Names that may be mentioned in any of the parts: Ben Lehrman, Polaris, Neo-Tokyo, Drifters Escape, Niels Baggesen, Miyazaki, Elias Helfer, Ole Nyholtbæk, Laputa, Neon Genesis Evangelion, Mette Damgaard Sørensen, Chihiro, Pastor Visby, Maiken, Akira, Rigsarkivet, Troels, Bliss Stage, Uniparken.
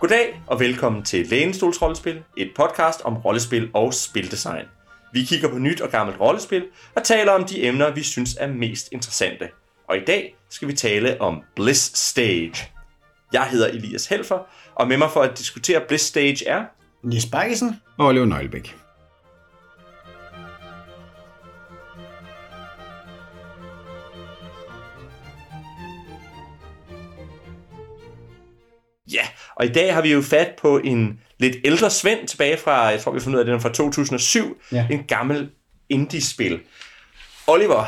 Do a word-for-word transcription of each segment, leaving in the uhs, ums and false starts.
Goddag og velkommen til Lænestols Rollespil, et podcast om rollespil og spildesign. Vi kigger på nyt og gammelt rollespil og taler om de emner, vi synes er mest interessante. Og i dag skal vi tale om Bliss Stage. Jeg hedder Elias Helfer, og med mig for at diskutere Bliss Stage er... Niels Baggesen og Ole Nyholtbæk. Ja, og i dag har vi jo fat på en lidt ældre Svend tilbage fra, jeg tror vi fandt ud af det, den fra to tusind og syv, ja. En gammel indie-spil. Oliver,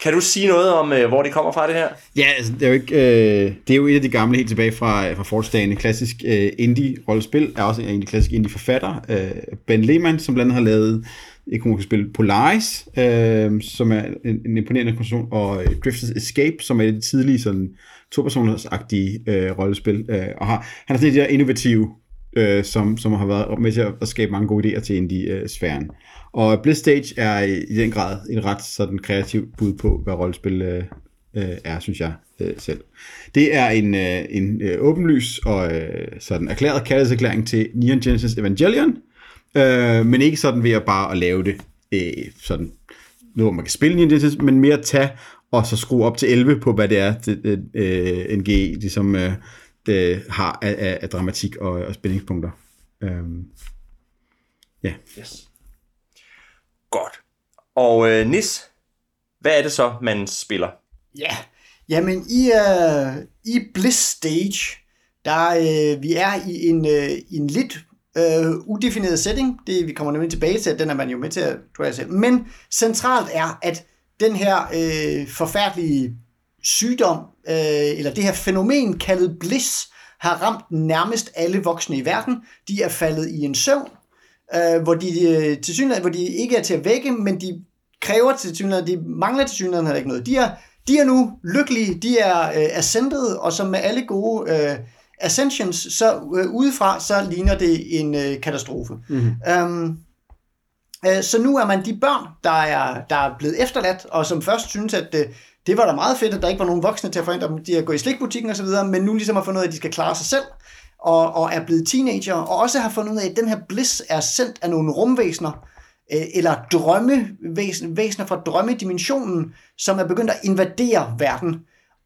kan du sige noget om, hvor det kommer fra, det her? Ja, altså, det, er jo ikke, øh, det er jo et af de gamle helt tilbage fra, fra forstagende. Klassisk øh, indie-rollespil er også en af de klassiske indie-forfatter. Øh, Ben Lehrman, som blandt andet har lavet et komikspil Polaris, øh, som er en, en imponerende konstruktion, og Drifters Escape, som er et af de tidlige sådan to-personers-agtige øh, rollespil. Øh, og har, han er sådan et af de der innovative, øh, som, som har været med til at skabe mange gode idéer til indie-sfæren. Og Bliss Stage er i den grad en ret sådan kreativ bud på, hvad rollespil øh, er, synes jeg øh, selv. Det er en, øh, en øh, åbenlys og øh, sådan erklæret kærlighedserklæring til Neon Genesis Evangelion, øh, men ikke sådan ved at bare at lave det øh, sådan noget, hvor man kan spille Neon Genesis, men mere tage og så skrue op til elleve på, hvad det er, det, øh, N G ligesom øh, det har af, af, af dramatik og, og spændingspunkter. Ja. Øh, yeah. Yes. Godt. Og øh, Nis, hvad er det så, man spiller? Ja, jamen i, øh, i Bliss Stage, der øh, vi er i en, øh, en lidt øh, udefineret setting. Det, vi kommer nemlig tilbage til, at den er man jo med til at drage sig. Men centralt er, at den her øh, forfærdelige sygdom, øh, eller det her fænomen kaldet Bliss, har ramt nærmest alle voksne i verden. De er faldet i en søvn. Uh, hvor, de, uh, tilsynet, hvor de ikke er til at vække, men de kræver tilsynet, de mangler tilsynet heller ikke noget. De er, de er nu lykkelige, de er uh, ascended, og som med alle gode uh, ascensions, så uh, udefra, så ligner det en uh, katastrofe. Mm-hmm. Um, uh, så nu er man de børn, der er, der er blevet efterladt, og som først synes, at uh, det var da meget fedt, at der ikke var nogen voksne til at forhindre dem, de at gå i slikbutikken osv., men nu ligesom har fundet ud af, at de skal klare sig selv. Og, og er blevet teenager, og også har fundet ud af, at den her Bliss er sendt af nogle rumvæsener, øh, eller drømmevæsener væsener fra drømmedimensionen, som er begyndt at invadere verden,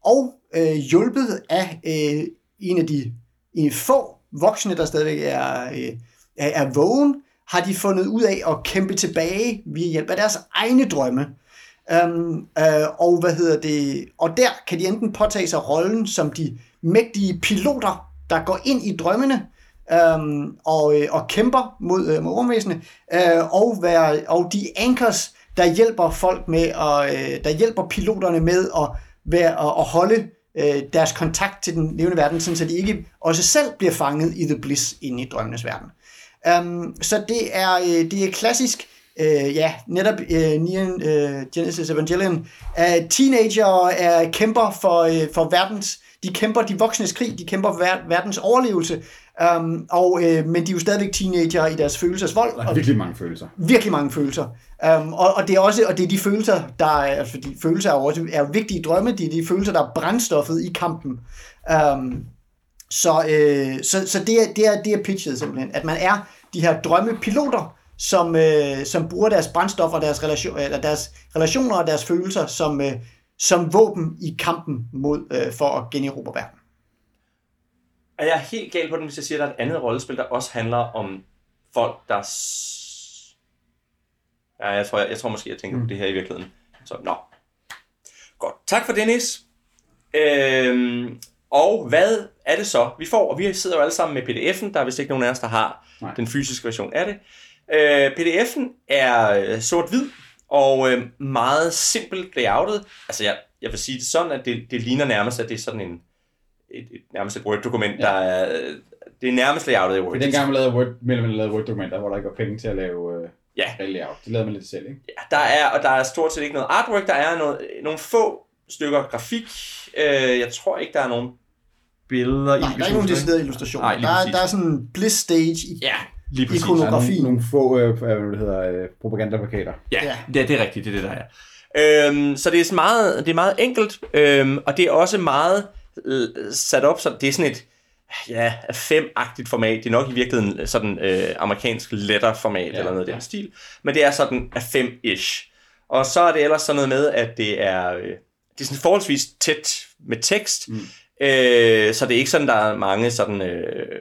og øh, hjulpet af øh, en af de en få voksne, der stadigvæk er, øh, er vågen, har de fundet ud af at kæmpe tilbage via hjælp af deres egne drømme. Um, øh, og hvad hedder det? Og der kan de enten påtage sig rollen som de mægtige piloter, der går ind i drømmene øhm, og, øh, og kæmper mod, øh, mod rumvæsenet, øh, og, være, og de anchors, der hjælper folk med, og, øh, der hjælper piloterne med at, være, at, at holde øh, deres kontakt til den levende verden, sådan, så de ikke også selv bliver fanget i The Bliss inde i drømmenes verden. Øhm, så det er, øh, det er klassisk, øh, ja, netop øh, Neon øh, Genesis Evangelion, øh, teenager øh, kæmper for, øh, for verdens. De kæmper de voksnes krig, de kæmper ver- verdens overlevelse, um, og, øh, men de er jo stadigvæk teenager i deres følelsesvold. Der er virkelig mange følelser. Virkelig mange følelser. Um, og, og, det er også, og det er de følelser, der er, altså de følelser er, også, er vigtige drømme, de er de følelser, der er brændstoffet i kampen. Um, så øh, så, så det, er, det, er, det er pitchet simpelthen, at man er de her drømmepiloter, som, øh, som bruger deres brændstof og deres, relation, eller deres relationer og deres følelser som... Øh, som våben i kampen mod øh, for at generobre verden. Og jeg er helt galt på den, hvis jeg siger, at der er et andet rollespil, der også handler om folk, der... S... Ja, jeg tror, jeg, jeg tror måske, jeg tænker mm. på det her i virkeligheden. Så, nå. Godt. Tak for det, Dennis. Øhm, og hvad er det så, vi får? Og vi sidder jo alle sammen med P D F'en. Der er vist ikke nogen af os, der har Nej. Den fysiske version af det. Øh, P D F'en er sort-hvid. Og øh, meget simpelt layoutet. Altså jeg, jeg vil sige det sådan, at det, det ligner nærmest, at det er sådan en et, et, nærmest et Word-dokument, ja. Der er, det er nærmest layoutet i Word. For dengang man lavede Word, mellem man lavede Word-dokumenter, hvor der ikke var penge til at lave øh, ja. layout. Det lavede man lidt selv, ikke? Ja, der er, og der er stort set ikke noget artwork, der er noget, nogle få stykker grafik. Øh, jeg tror ikke, der er nogen billeder. Nej, der er ikke nogen deciderede illustrationer. Nej, der, der er sådan en Bliss Stage i. Ja. Lige præcis. Nogle, nogle få øh, hvad det hedder, øh, propagandaplakater. Ja, det er, det er rigtigt, det er det, der er. Øhm, så det er meget, det er meget enkelt, øhm, og det er også meget øh, sat op, så det er sådan et, ja, fem-agtigt format. Det er nok i virkeligheden sådan øh, amerikansk letter-format, ja, eller noget af den ja. stil. Men det er sådan af fem-ish. Og så er det ellers sådan noget med, at det er, øh, det er sådan forholdsvis tæt med tekst. Mm. Øh, så det er ikke sådan, der er mange sådan, øh,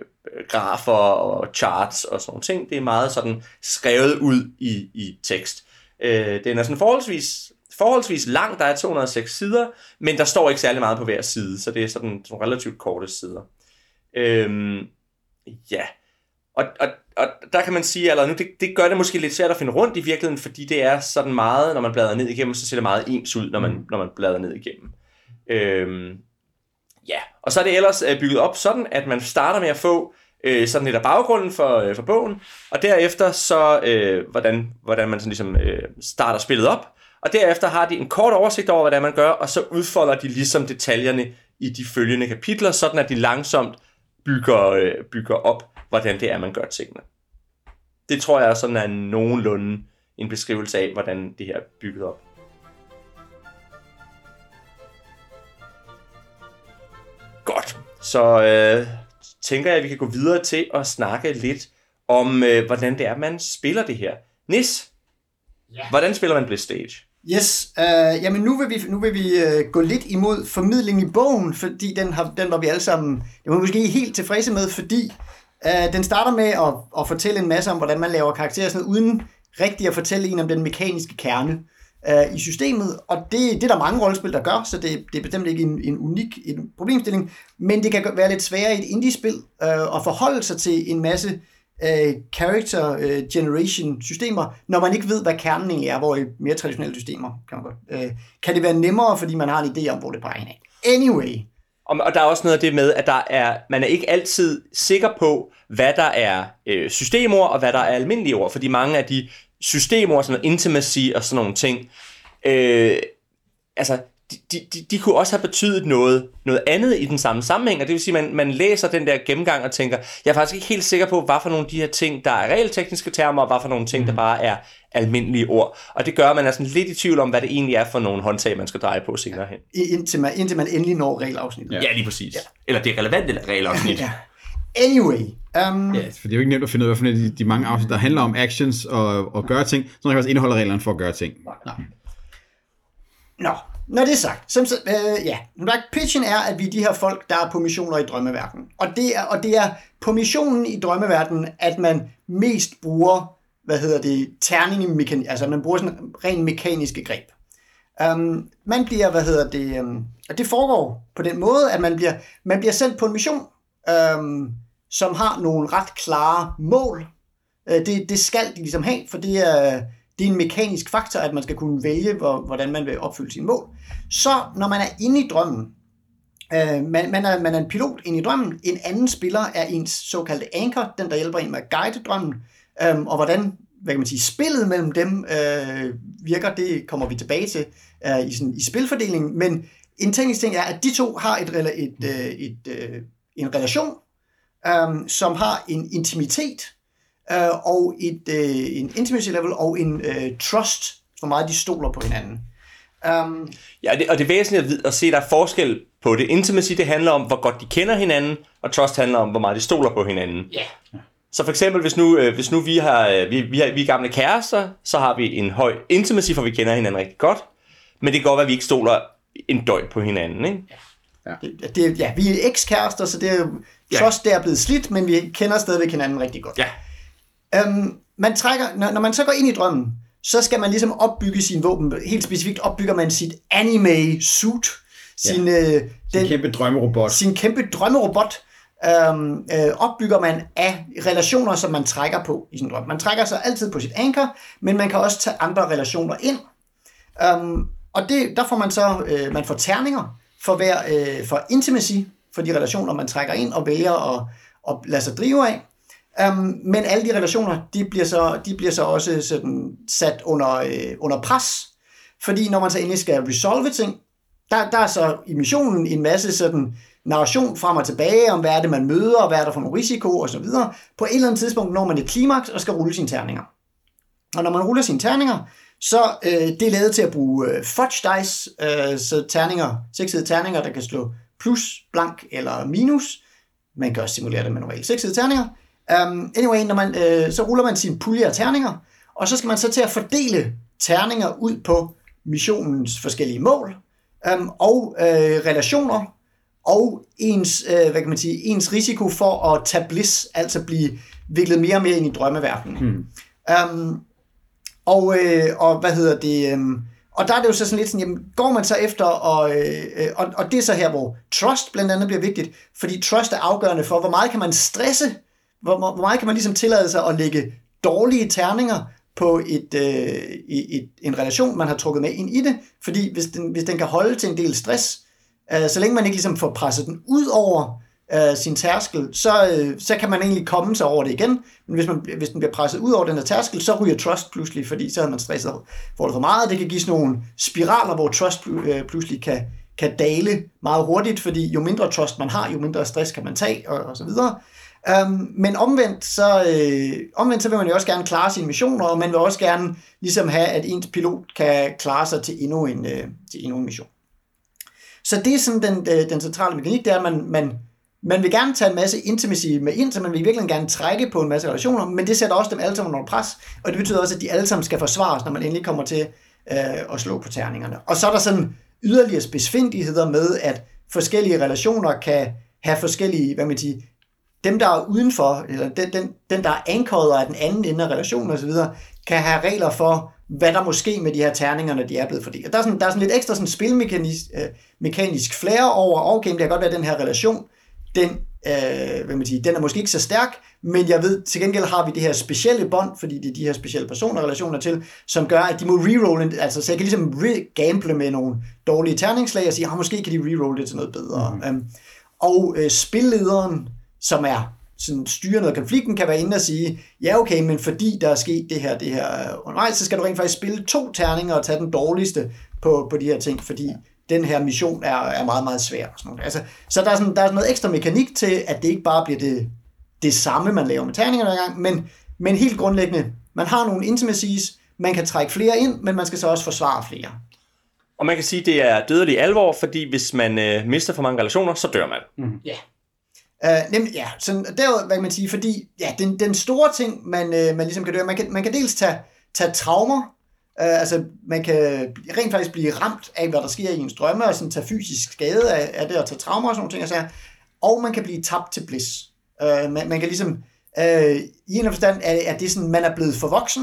grafer og charts og sådan nogle ting. Det er meget sådan skrevet ud i, i tekst. Øh, den er sådan forholdsvis... forholdsvis langt, der er to hundrede og seks sider, men der står ikke særlig meget på hver side, så det er sådan nogle relativt korte sider. Øhm, ja, og, og, og der kan man sige, eller nu det, det gør det måske lidt svært at finde rundt i virkeligheden, fordi det er sådan meget, når man bladrer ned igennem, så ser det meget ens ud, når man, når man bladrer ned igennem. Øhm, ja, og så er det ellers bygget op sådan, at man starter med at få øh, sådan lidt af baggrunden for, øh, for bogen, og derefter så, øh, hvordan, hvordan man sådan ligesom øh, starter spillet op. Og derefter har de en kort oversigt over, hvad man gør, og så udfolder de ligesom detaljerne i de følgende kapitler, sådan at de langsomt bygger, øh, bygger op, hvordan det er, man gør tingene. Det tror jeg sådan er nogenlunde en beskrivelse af, hvordan det her er bygget op. Godt, så øh, tænker jeg, at vi kan gå videre til at snakke lidt om, øh, hvordan det er, man spiller det her. Nis, yeah. hvordan spiller man Bliss Stage? Yes, øh, jamen nu vil vi, nu vil vi øh, gå lidt imod formidling i bogen, fordi den, har, den var vi alle sammen, det var måske helt tilfredse med, fordi øh, den starter med at, at fortælle en masse om, hvordan man laver karakterer, sådan noget, uden rigtig at fortælle en om den mekaniske kerne øh, i systemet, og det, det er der mange rollespil, der gør, så det, det er bestemt ikke en, en unik en problemstilling, men det kan være lidt sværere i et indie-spil øh, at forholde sig til en masse Uh, character uh, generation systemer, når man ikke ved, hvad kernen egentlig er, hvor i mere traditionelle systemer kan man godt. Uh, kan det være nemmere, fordi man har en idé om, hvor det peger hen af. Anyway. Og, og der er også noget af det med, at der er, man er ikke altid sikker på, hvad der er øh, systemord, og hvad der er almindelige ord, fordi mange af de systemord, sådan noget intimacy og sådan nogle ting, øh, altså, De, de, de kunne også have betydet noget, noget andet i den samme sammenhæng, og det vil sige, at man, man læser den der gennemgang og tænker, jeg er faktisk ikke helt sikker på, hvad for nogle af de her ting, der er realtekniske termer, og hvad for nogle ting, der bare er almindelige ord. Og det gør, at man er sådan lidt i tvivl om, hvad det egentlig er for nogle håndtag, man skal dreje på senere hen. Indtil man, indtil man endelig når regelafsnittet. Ja, lige præcis. Ja. Eller det relevante regelafsnit. Ja. Anyway. Um... Ja, for det er jo ikke nemt at finde ud af, hvad for de, de mange afsnit, der handler om actions og, og gøre ting, så man kan også indeholde reglerne for at gøre ting. Nej. Nå. Når det er sagt, som, øh, ja, pitchen er, at vi er de her folk, der er på missioner i drømmeverdenen. Og det er, og det er på missionen i drømmeverdenen, at man mest bruger, hvad hedder det, terning, altså man bruger sådan rent mekaniske greb. Um, man bliver, hvad hedder det, um, og det foregår på den måde, at man bliver, man bliver sendt på en mission, um, som har nogle ret klare mål. Uh, det, det skal de ligesom have, for det er... Uh, Det er en mekanisk faktor, at man skal kunne vælge, hvordan man vil opfylde sine mål. Så når man er inde i drømmen, øh, man, man, er, man er en pilot inde i drømmen, en anden spiller er ens såkaldte anchor, den der hjælper en med at guide drømmen, øh, og hvordan, hvad kan man sige, spillet mellem dem øh, virker, det kommer vi tilbage til øh, i, sådan, i spilfordelingen, men en teknisk ting er, at de to har et, et, et, et, en relation, øh, som har en intimitet, Uh, og et, uh, en intimacy level og en uh, trust, hvor meget de stoler på hinanden. Um, ja, og det, og det er væsentligt at, vide, at se, at der er forskel på det. Intimacy, det handler om, hvor godt de kender hinanden, og trust handler om, hvor meget de stoler på hinanden. Yeah. Så for eksempel, hvis nu, øh, hvis nu vi, har, øh, vi, vi, har, vi er gamle kærester, så har vi en høj intimacy, for vi kender hinanden rigtig godt, men det kan godt være, at vi ikke stoler en døgn på hinanden, ikke? Yeah. Ja. Det, det, ja, vi er ekskærester, så det er jo trust, yeah. der er blevet slidt, men vi kender stadigvæk hinanden rigtig godt. Ja. Yeah. Um, man trækker, når, når man så går ind i drømmen, så skal man ligesom opbygge sin våben. Helt specifikt opbygger man sit anime suit, sin, ja, sin, øh, den, kæmpe drømmerobot. sin kæmpe drømmerobot um, øh, opbygger man af relationer, som man trækker på i sin drøm. Man trækker sig altid på sit anker, men man kan også tage andre relationer ind. Um, og det, der får man så øh, man får terninger for, hver, øh, for intimacy, for de relationer, man trækker ind og vælger at, at lade sig drive af. Um, men alle de relationer, de bliver så, de bliver så også sådan sat under, øh, under pres, fordi når man så endelig skal resolve ting, der, der er så i missionen en masse sådan narration frem og tilbage om, hvad er det, man møder, og hvad er der for nogle risiko, og så videre. På et eller andet tidspunkt når man et klimaks og skal rulle sine terninger. Og når man ruller sine terninger, så øh, det er lavet til at bruge øh, fudge dice, øh, så terninger, seksede terninger, der kan slå plus, blank eller minus, Man kan også simulere det med normale seksede terninger. Um, anyway, når man, øh, så ruller man sine puljer af terninger, og så skal man så til at fordele terninger ud på missionens forskellige mål, um, og øh, relationer, og ens, øh, hvad kan man sige, ens risiko for at tage bliss, altså blive viklet mere og mere ind i drømmeverdenen. Hmm. Um, og, øh, og hvad hedder det... Øh, Og der er det jo så sådan lidt sådan, jamen, går man så efter, og, øh, og, og det er så her, hvor trust blandt andet bliver vigtigt, fordi trust er afgørende for, hvor meget kan man stresse, hvor, hvor meget kan man ligesom tillade sig at lægge dårlige terninger på et, øh, et, en relation, man har trukket med ind i det, fordi hvis den, hvis den kan holde til en del stress, øh, så længe man ikke ligesom får presset den ud over øh, sin tærskel, så, øh, så kan man egentlig komme sig over det igen, men hvis, man, hvis den bliver presset ud over den her tærskel, så ryger trust pludselig, fordi så har man stresset for det for meget, det kan give sådan nogle spiraler, hvor trust pludselig kan, kan dale meget hurtigt, fordi jo mindre trust man har, jo mindre stress kan man tage, og, og så videre. Um, men omvendt så, øh, omvendt så vil man jo også gerne klare sine missioner, og man vil også gerne ligesom have, at ens pilot kan klare sig til endnu en, øh, til endnu en mission. Så det er sådan den, øh, den centrale mekanik, det er, at man, man Man vil gerne tage en masse intimacy med ind, så man vil virkelig gerne trække på en masse relationer, men det sætter også dem alle sammen under pres, og det betyder også, at de alle sammen skal forsvares, når man endelig kommer til øh, at slå på terningerne. Og så er der sådan yderligere spidsfindigheder med, at forskellige relationer kan have forskellige, hvad man siger, dem der er udenfor, eller den, den, den der er ankodet af den anden ende af relationen osv., kan have regler for, hvad der måske med de her terninger, når de er blevet fordelt. Og der er sådan, der er sådan lidt ekstra sådan spilmekanisk øh, mekanisk flair over, og okay, det kan godt være den her relation, Den, øh, hvad man siger, den er måske ikke så stærk, men jeg ved, til gengæld har vi det her specielle bånd, fordi det er de her specielle personer og relationer til, som gør, at de må rerolle, altså så jeg kan ligesom re-gamble med nogle dårlige terningslag og sige, ah, måske kan de rerolle det til noget bedre. Mm. Øhm, og øh, spillederen, som er sådan styrende af konflikten, kan være inde og sige, ja okay, men fordi der er sket det her, det her undervejs, så skal du rent faktisk spille to terninger og tage den dårligste på, på de her ting, fordi den her mission er, er meget, meget svær. Og sådan noget. Altså, så der er, sådan, der er sådan noget ekstra mekanik til, at det ikke bare bliver det, det samme, man laver med terningerne hver gang, men, men helt grundlæggende, man har nogle intimacies, man kan trække flere ind, men man skal så også forsvare flere. Og man kan sige, at det er dødelig alvor, fordi hvis man øh, mister for mange relationer, så dør man. Mm. Yeah. Uh, nem, ja. Sådan, derudover, hvad kan man sige, fordi ja, den, den store ting, man, øh, man ligesom kan døre, man kan, man kan dels tage, tage traumer. Uh, altså, man kan rent faktisk blive ramt af, hvad der sker i ens drømme, og sådan tage fysisk skade af, af det, og tage traumer og sådan nogle ting. Og man kan blive tabt til bliss. Uh, man, man kan ligesom, uh, i en forstand, at det sådan, man er blevet forvoksen.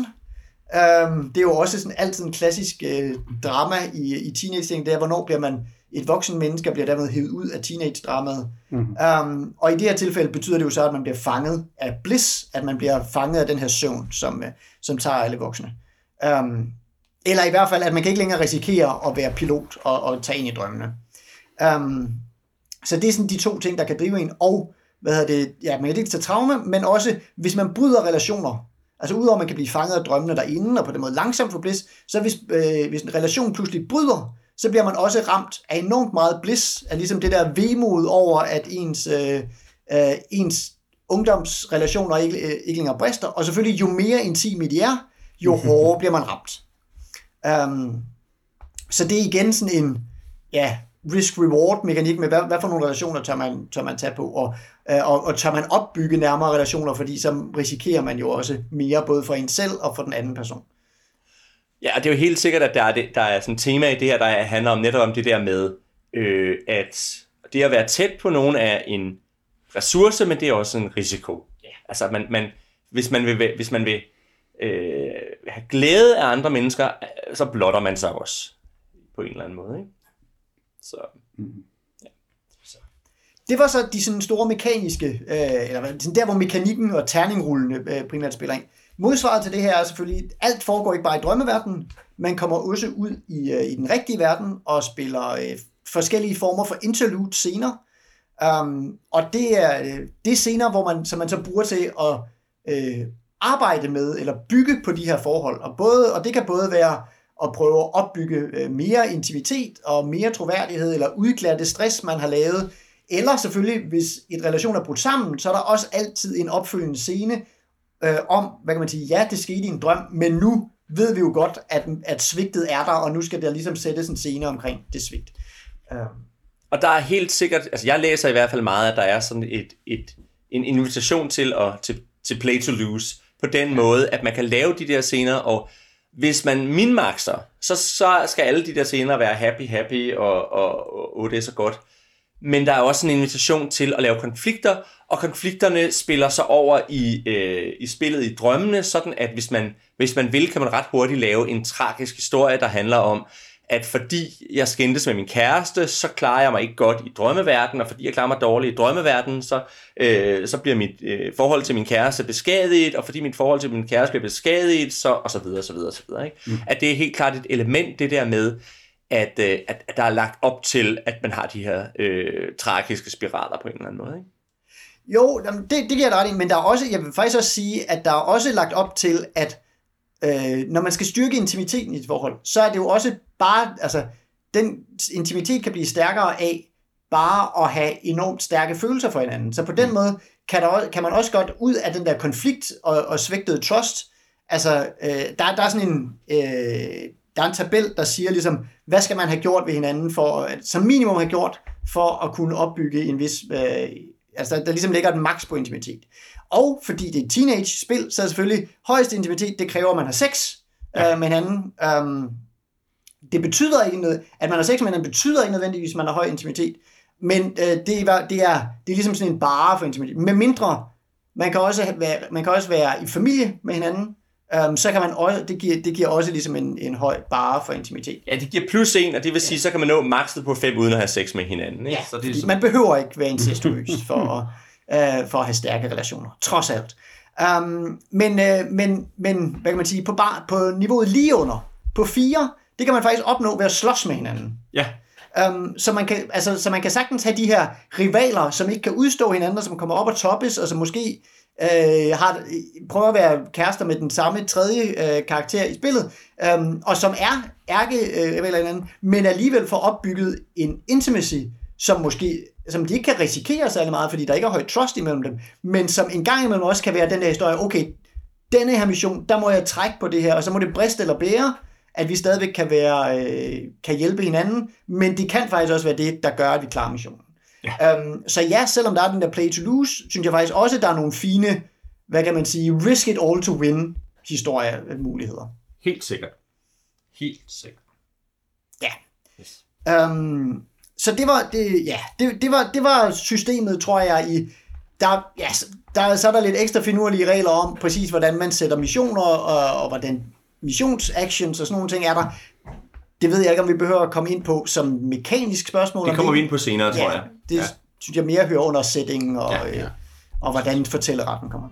Uh, det er jo også sådan, altid en klassisk uh, drama i, i teenage-ting, det er, hvornår bliver man et voksen menneske, bliver dermed hævet ud af teenage-dramaet. Mm-hmm. Um, og i det her tilfælde betyder det jo så, at man bliver fanget af bliss, at man bliver fanget af den her søvn, som, uh, som tager alle voksne. Um, Eller i hvert fald, at man kan ikke længere risikere at være pilot og, og tage ind i drømmene. Um, så det er sådan de to ting, der kan drive en. Og, hvad hedder det, ja, man kan ikke tage traume, men også, hvis man bryder relationer. Altså, udover at man kan blive fanget af drømmene derinde, og på den måde langsomt få bliss, så hvis, øh, hvis en relation pludselig bryder, så bliver man også ramt af enormt meget bliss, af ligesom det der vemod over, at ens, øh, øh, ens ungdomsrelationer ikke, øh, ikke længere brister. Og selvfølgelig, jo mere intime de er, jo hårdere bliver man ramt. Um, så det er igen sådan en ja, risk-reward-mekanik med, hvad, hvad for nogle relationer tør man, tør man tage på, og, og, og tør man opbygge nærmere relationer, fordi så risikerer man jo også mere, både for en selv og for den anden person. Ja, og det er jo helt sikkert, at der er, det, der er sådan et tema i det her, der handler om netop om det der med, øh, at det at være tæt på nogen er en ressource, men det er også en risiko. Yeah. Altså, man, man, hvis man vil... Hvis man vil Øh, have glæde af andre mennesker, så blotter man sig også på en eller anden måde, ikke? Så, ja. Så. Det var så de sådan store mekaniske, øh, eller sådan der hvor mekanikken og terningrullene øh, primært spiller ind. Modsvaret til det her er selvfølgelig, at alt foregår ikke bare i drømmeverdenen, man kommer også ud i, øh, i den rigtige verden og spiller øh, forskellige former for interlude scener, um, og det er øh, det er scener, hvor man, som man så bruger til at øh, arbejde med eller bygge på de her forhold. Og, både, og det kan både være at prøve at opbygge mere intimitet og mere troværdighed eller udglatte stress, man har lavet. Eller selvfølgelig, hvis et relation er brudt sammen, så er der også altid en opfølgende scene øh, om, hvad kan man sige, ja, det skete i en drøm, men nu ved vi jo godt, at, at svigtet er der, og nu skal der ligesom sættes en scene omkring det svigt. Øh. Og der er helt sikkert, altså jeg læser i hvert fald meget, at der er sådan et, et, en invitation til, at, til, til play to lose, på den ja. måde, at man kan lave de der scener, og hvis man minmaxer, så, så skal alle de der scener være happy, happy, og, og, og, og det er så godt. Men der er også en invitation til at lave konflikter, og konflikterne spiller sig over i, øh, i spillet i drømmene, sådan at hvis man, hvis man vil, kan man ret hurtigt lave en tragisk historie, der handler om, at fordi jeg skændtes med min kæreste, så klarer jeg mig ikke godt i drømmeverdenen, og fordi jeg klarer mig dårligt i drømmeverdenen, så, øh, så bliver mit øh, forhold til min kæreste beskadiget, og fordi mit forhold til min kæreste bliver beskadiget, så, og så videre, så videre, så videre. Ikke? Mm. At det er helt klart et element, det der med, at, øh, at, at der er lagt op til, at man har de her øh, tragiske spiraler på en eller anden måde, ikke? Jo, det, det giver jeg ret i, men der er også, jeg vil faktisk også sige, at der er også lagt op til, at øh, når man skal styrke intimiteten i et forhold, så er det jo også bare, altså, den intimitet kan blive stærkere af bare at have enormt stærke følelser for hinanden. Så på den måde kan, der, kan man også godt ud af den der konflikt og, og svigtede trust, altså, øh, der, der er sådan en, øh, der er en tabel, der siger ligesom, hvad skal man have gjort ved hinanden, for som minimum have gjort, for at kunne opbygge en vis, øh, altså, der, der ligesom ligger et maks på intimitet. Og fordi det er et teenage-spil, så er selvfølgelig højeste intimitet, det kræver, at man har sex øh, med hinanden. Øh, Det betyder ikke noget, at man har sex med hinanden, betyder ikke nødvendigvis, at man har høj intimitet. Men øh, det, er, det, er, det er ligesom sådan en barre for intimitet. Med mindre, man kan også være, man kan også være i familie med hinanden, øhm, så kan man også, det giver, det giver også ligesom en, en høj barre for intimitet. Ja, det giver plus en, og det vil sige, ja. så kan man nå makset på fem uden at have sex med hinanden. Ikke? Ja, så det er så... man behøver ikke være incestuøs for, øh, for at have stærke relationer, trods alt. Um, men, øh, men, men, hvad kan man sige, på, bar, på niveauet lige under, på fire, det kan man faktisk opnå ved at slås med hinanden. Ja. Um, så, man kan, altså, så man kan sagtens have de her rivaler, som ikke kan udstå hinanden, og som kommer op og toppes, og som måske øh, har, prøver at være kærester med den samme tredje øh, karakter i spillet, um, og som er ærkerivaler øh, hinanden, men alligevel får opbygget en intimacy, som måske som de ikke kan risikere særlig meget, fordi der ikke er høj trust imellem dem, men som en gang imellem også kan være den der historie, okay, denne her mission, der må jeg trække på det her, og så må det briste eller bære, at vi stadigvæk kan, være, øh, kan hjælpe hinanden, men det kan faktisk også være det, der gør, at vi klarer missionen. Ja. Øhm, så ja, selvom der er den der play to lose, synes jeg faktisk også, at der er nogle fine, hvad kan man sige, risk it all to win historiemuligheder. Helt sikkert. Helt sikkert. Ja. Yes. Øhm, så det var, det, ja, det, det, var, det var systemet, tror jeg, i... Der, ja, der, så er der lidt ekstra finurlige regler om, præcis hvordan man sætter missioner, og, og hvordan... missionsactions og sådan nogle ting er der. Det ved jeg ikke, om vi behøver at komme ind på som mekanisk spørgsmål. Det kommer vi ind på senere, ja, tror jeg. Det ja. synes jeg mere hører under settingen og, ja, ja. Øh, og hvordan fortælleretten kommer.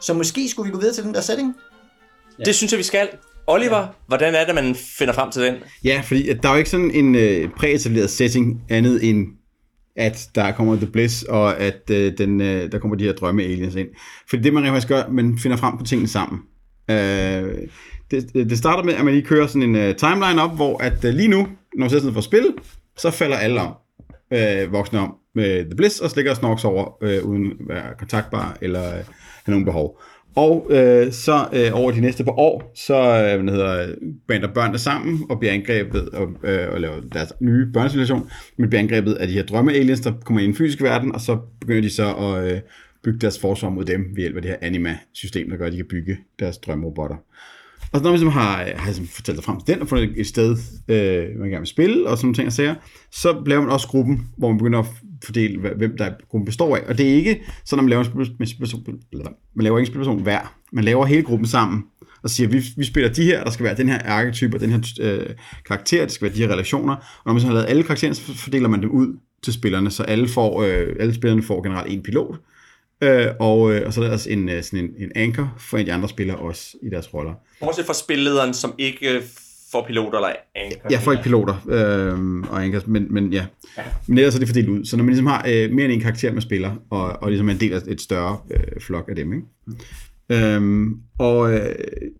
Så måske skulle vi gå videre til den der setting? Ja. Det synes jeg, vi skal. Oliver, ja. hvordan er det, man finder frem til den? Ja, fordi der er jo ikke sådan en øh, præetableret setting andet end at der kommer The Bliss, og at øh, den, øh, der kommer de her drømme-aliens ind. Fordi det, man rent faktisk gør, man finder frem på tingene sammen. Øh, det, det starter med, at man lige kører sådan en øh, timeline op, hvor at øh, lige nu, når man sætter sådan for spil, så falder alle om, øh, voksne om med The Bliss, og slikker og snorks over, øh, uden at være kontaktbar eller øh, have nogen behov. Og øh, så øh, over de næste par år, så øh, hedder, bander børnene sammen og bliver angrebet og, øh, og laver deres nye børnesimulation, men bliver angrebet af de her drømme-aliens, der kommer ind i en fysisk verden, og så begynder de så at øh, bygge deres forsvar mod dem ved hjælp af det her anima-system, der gør, at de kan bygge deres drømmerobotter. Og så når man ligesom har, har ligesom fortalt sig frem til den og fundet et sted, øh, man gerne vil spille og sådan ting og sager, så laver man også gruppen, hvor man begynder at fordele, hvem der gruppen består af. Og det er ikke sådan, man laver en spilperson, man laver ikke en spilperson hver. Man laver hele gruppen sammen og siger, vi, vi spiller de her, der skal være den her arketype og den her øh, karakter, det skal være de her relationer. Og når man så har lavet alle karaktererne, så fordeler man dem ud til spillerne, så alle, får, øh, alle spillerne får generelt en pilot. Øh, og, øh, og så er der også en, sådan en, en anchor for en af de andre spillere også i deres roller. Bortset fra spillederen, som ikke øh, får piloter eller anchor. Ja, får ikke piloter øh, og anchor, men, men ja. ja. Men ellers er det fordelt ud. Så når man ligesom har øh, mere end en karakter, man spiller, og, og ligesom er en del af et større øh, flok af dem, ikke? Øhm, og øh,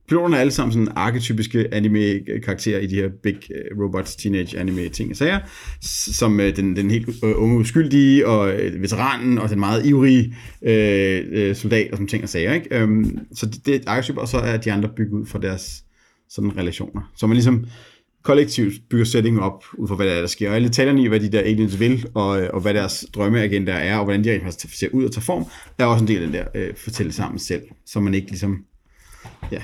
piloterne er alle sammen sådan arketypiske anime-karakterer i de her big øh, robots, teenage anime-ting og sager, som øh, den, den helt øh, unge uskyldige, og øh, veteranen, og den meget ivrige øh, øh, soldat og sådan ting og sager, ikke? Øhm, så det, det er et arketyp, og så er de andre bygget ud fra deres sådan relationer. Så man ligesom kollektivt bygger settingen op ud fra, hvad der, er, der sker. Og alle detaljerne i, hvad de der aliens vil, og, og hvad deres drømmeagenda er, og hvordan de rent faktisk ser ud og tager form, er også en del af den der øh, fortælle sammen selv, så man ikke ligesom... Ja.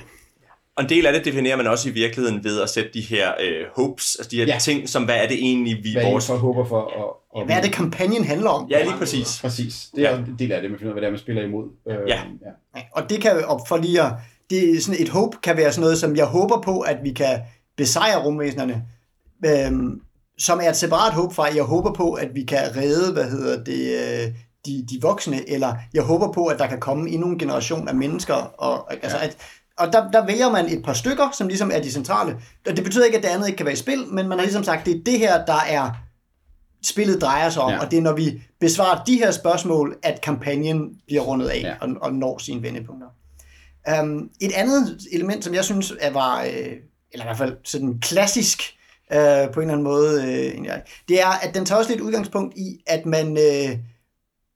Og en del af det definerer man også i virkeligheden ved at sætte de her øh, hopes, altså de her ja. ting, som hvad er det egentlig, vi... Hvad vores... folk håber for? Og, og hvad er det, kampagnen handler om? Ja, lige præcis. Præcis. Det er ja. en del af det, man finder ud af, hvad det er, man spiller imod. Ja. Øh, ja. ja. Og det kan jo, for lige at... Det, sådan et håb kan være sådan noget, som jeg håber på, at vi kan besejre rumvæsenerne, øhm, som er et separat håb fra, at jeg håber på, at vi kan redde, hvad hedder det, de, de voksne, eller jeg håber på, at der kan komme endnu en generation af mennesker, og, altså, ja. at, og der, der vælger man et par stykker, som ligesom er de centrale, og det betyder ikke, at det andet ikke kan være i spil, men man har ligesom sagt, det er det her, der er spillet drejer sig om, ja. og det er, når vi besvarer de her spørgsmål, at kampagnen bliver rundet af, ja. og, og når sine vendepunkter. Um, et andet element, som jeg synes var, øh, eller i hvert fald sådan klassisk øh, på en eller anden måde, øh, det er, at den tager også lidt udgangspunkt i, at man, øh,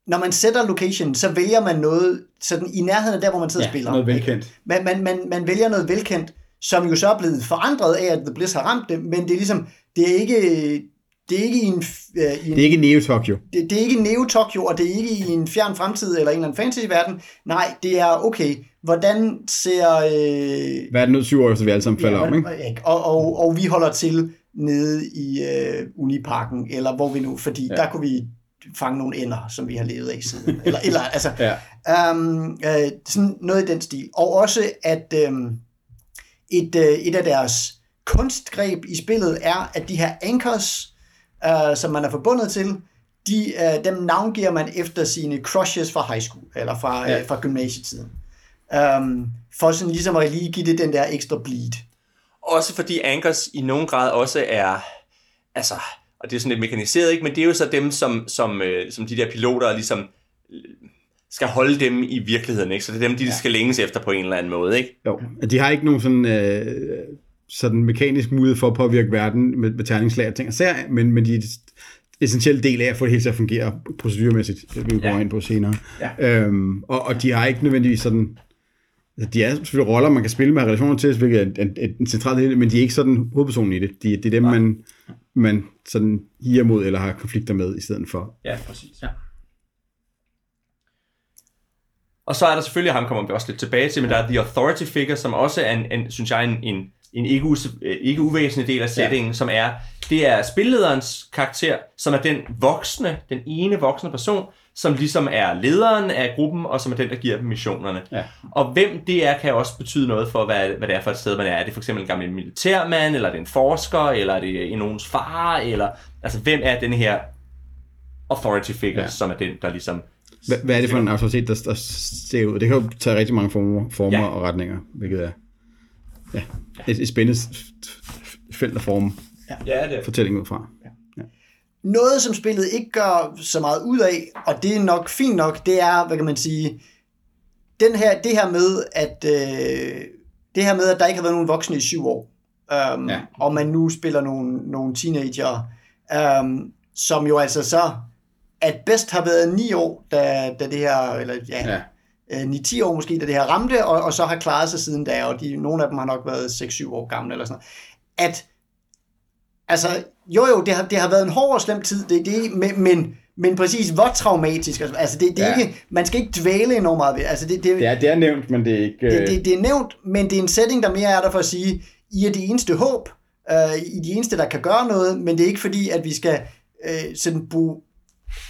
når man sætter location, så vælger man noget sådan i nærheden af der, hvor man sidder ja, og spiller. Noget velkendt. Man, man, man, man vælger noget velkendt, som jo så er blevet forandret af, at The Bliss har ramt det, men det er ligesom, det er ikke... Det er ikke i en, øh, i en... Det er ikke Neo-Tokyo. Det, det er ikke Neo-Tokyo, og det er ikke i en fjern fremtid eller en eller anden fantasy-verden. Nej, det er, okay, hvordan ser... Øh... Hvad er det nu, syv år, så vi alle sammen falder ja, om, ikke? Og, og, og vi holder til nede i øh, Uniparken, eller hvor vi nu, fordi ja. der kunne vi fange nogle ender, som vi har levet af siden. eller, eller, altså, ja. øhm, øh, sådan noget i den stil. Og også, at øh, et, øh, et af deres kunstgreb i spillet er, at de her anchors... Uh, som man er forbundet til, de, uh, dem navngiver man efter sine crushes fra high school, eller fra, ja. uh, fra gymnasietiden. Um, for sådan ligesom at lige give det den der ekstra bleed. Også fordi anchors i nogen grad også er, altså, og det er sådan lidt mekaniseret, ikke? Men det er jo så dem, som, som, øh, som de der piloter ligesom skal holde dem i virkeligheden, ikke? Så det er dem, de, ja. de skal længes efter på en eller anden måde, ikke? Jo, de har ikke nogen sådan... Øh... sådan mekanisk mulighed for at påvirke verden med, med terningslag og ting og sager, men, men de er en essentiel del af at få det hele til at fungere proceduremæssigt, det vi går ja. ind på senere. Ja. Øhm, og, og de har ikke nødvendigvis sådan, altså de er selvfølgelig roller, man kan spille med relationer til, hvilket er en, en, en central del, men de er ikke sådan hovedpersonen i det. De, det er dem, ja. man, man sådan higer mod eller har konflikter med i stedet for. Ja, præcis. Ja. Og så er der selvfølgelig, ham kommer vi også lidt tilbage til, men der er The Authority Figure, som også er, en, en, synes jeg, en, en en ikke, u- ikke uvæsentlig del af settingen, ja. som er, det er spillederens karakter, som er den voksne, den ene voksne person, som ligesom er lederen af gruppen, og som er den, der giver dem missionerne. Ja. Og hvem det er, kan også betyde noget for, hvad, hvad det er for et sted, man er. Er det for eksempel en gammel militærmand, eller er det en forsker, eller er det nogens far, eller, altså hvem er den her authority figure, ja. som er den, der ligesom... H- hvad er det for en autoritet, der, der ser ud? Det kan jo tage rigtig mange former, former ja. og retninger, hvilket er... Ja, et, et spændende felt af formen. Ja, det er fortællingen ud fra. Ja. Ja. Noget, som spillet ikke gør så meget ud af, og det er nok fint nok, det er, hvad kan man sige, den her, det her med, at øh, det her med, at der ikke har været nogen voksne i syv år, øhm, ja. og man nu spiller nogle, nogle teenager, øhm, som jo altså så, at bedst har været ni år, da, da det her, eller ja, ja. ni til ti år måske, da det her ramte, og, og så har klaret sig siden da, og de, nogle af dem har nok været seks syv år gamle, eller sådan noget. At, altså, jo jo, det har, det har været en hård og slem tid, det, det, men, men, men præcis, hvor traumatisk, altså, det, det er ja. ikke, man skal ikke dvæle enormt meget ved, altså, det, det, det, er, det er nævnt, men det er ikke... Øh... Det, det, det er nævnt, men det er en setting, der mere er der for at sige, I er det eneste håb, øh, I er de eneste, der kan gøre noget, men det er ikke fordi, at vi skal øh, sådan bruge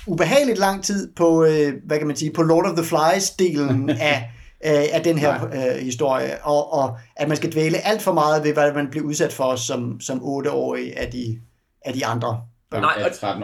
ubehageligt lang tid på, øh, hvad kan man sige, på Lord of the Flies-delen af, øh, af den her øh, historie, og, og at man skal dvæle alt for meget ved, hvad man bliver udsat for som, som otteårig af de, af de andre. Nej, og,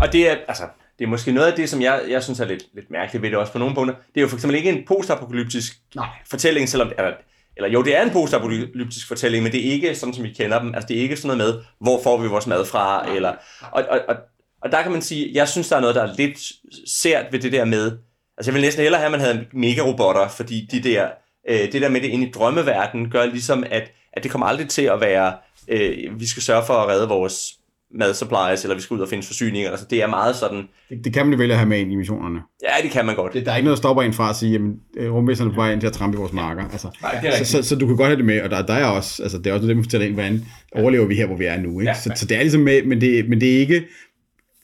og det er, altså, det er måske noget af det, som jeg, jeg synes er lidt, lidt mærkeligt ved det også på nogle punkter. Det er jo for eksempel ikke en postapokalyptisk Nej. fortælling, selvom det er... Eller jo, det er en postapokalyptisk fortælling, men det er ikke sådan, som vi kender dem. Altså, det er ikke sådan noget med, hvor får vi vores mad fra, Nej. eller... Og, og, og, Og der kan man sige, jeg synes, der er noget, der er lidt sært ved det der med... Altså, jeg vil næsten hellere have, at man havde mega-robotter, fordi de der, øh, det der med det inde i drømmeverdenen gør ligesom, at, at det kommer aldrig til at være... Øh, vi skal sørge for at redde vores mad supplies, eller vi skal ud og finde forsyninger. Altså, det er meget sådan... Det, det kan man vel at have med ind i missionerne. Ja, det kan man godt. Det, der er ikke noget, der stopper en fra at sige, at rumvæsenerne er på vej ind til at trampe i vores marker. Altså, nej, det er så, så, så du kan godt have det med, og der, der er også... Altså, det er også noget, man fortæller ind, hvordan overlever vi her, hvor vi er nu. Ikke? Ja, så, så det er ligesom med, men det, men det er ikke...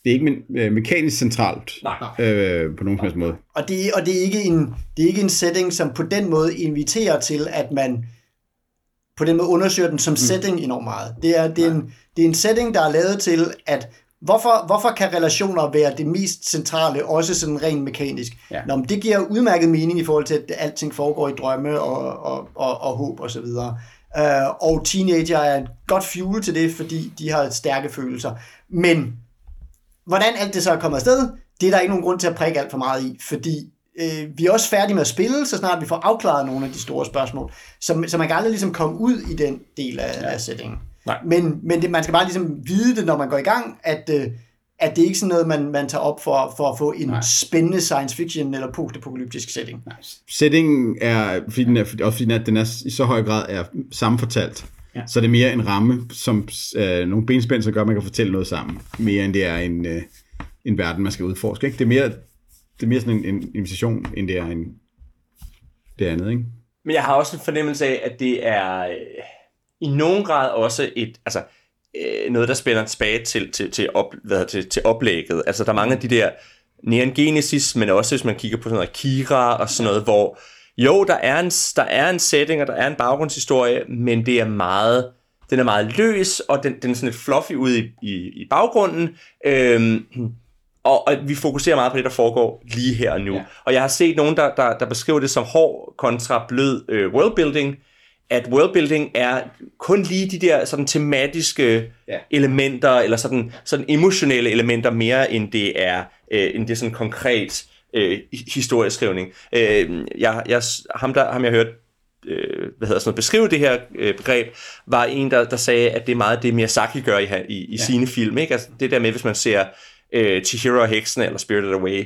Det er ikke me- mekanisk centralt øh, på nogen slags måde. Og, det, og det, er ikke en, det er ikke en setting, som på den måde inviterer til, at man på den måde undersøger den som setting mm. enormt meget. Det er, det, er en, det er en setting, der er lavet til, at hvorfor, hvorfor kan relationer være det mest centrale, også sådan rent mekanisk? Ja. Nå, men det giver udmærket mening i forhold til, at alting foregår i drømme og, og, og, og håb osv. Og, øh, og teenager er et godt fuel til det, fordi de har stærke følelser. Men hvordan alt det så er kommet afsted, det er der ikke nogen grund til at prikke alt for meget i, fordi øh, vi er også færdige med at spille, så snart vi får afklaret nogle af de store spørgsmål, så, så man kan aldrig ligesom komme ud i den del af, ja. af settingen. Nej. Men, men det, man skal bare ligesom vide det, når man går i gang, at, øh, at det ikke er sådan noget, man, man tager op for, for at få en Nej. spændende science fiction eller postapokalyptisk setting. Nej. Settingen er, fordi den er, også fordi den er, den er i så høj grad er sammenfortalt. Ja. Så det er mere en ramme, som øh, nogle benspænd, så gør, at man kan fortælle noget sammen. Mere end det er en, øh, en verden, man skal udforske. Ikke? Det, er mere, det er mere sådan en, en invitation, end det er en, det andet. Ikke? Men jeg har også en fornemmelse af, at det er øh, i nogen grad også et, altså, øh, noget, der spænder tilbage til, til, til, op, hvad, til, til oplægget. Altså, der er mange af de der Neon Genesis, men også hvis man kigger på sådan noget Akira og sådan noget, hvor... Jo, der er, en, der er en setting, og der er en baggrundshistorie, men det er meget, den er meget løs, og den, den er sådan lidt fluffy ude i, i, i baggrunden. Øhm, og, og vi fokuserer meget på det, der foregår lige her og nu. Ja. Og jeg har set nogen, der, der, der beskriver det som hård kontra blød øh, worldbuilding, at worldbuilding er kun lige de der sådan tematiske ja. elementer, eller sådan, sådan emotionelle elementer, mere end det er, øh, end det er sådan konkret... Øh, historieskrivning. Øh, jeg, jeg, ham, der, ham jeg hørte øh, hvad hedder sådan noget, beskrive det her øh, begreb, var en, der, der sagde, at det er meget det, Miyazaki gør i, i, i ja. sine film. Ikke? Altså, det der med, hvis man ser øh, Chihiro og Heksene eller Spirited Away,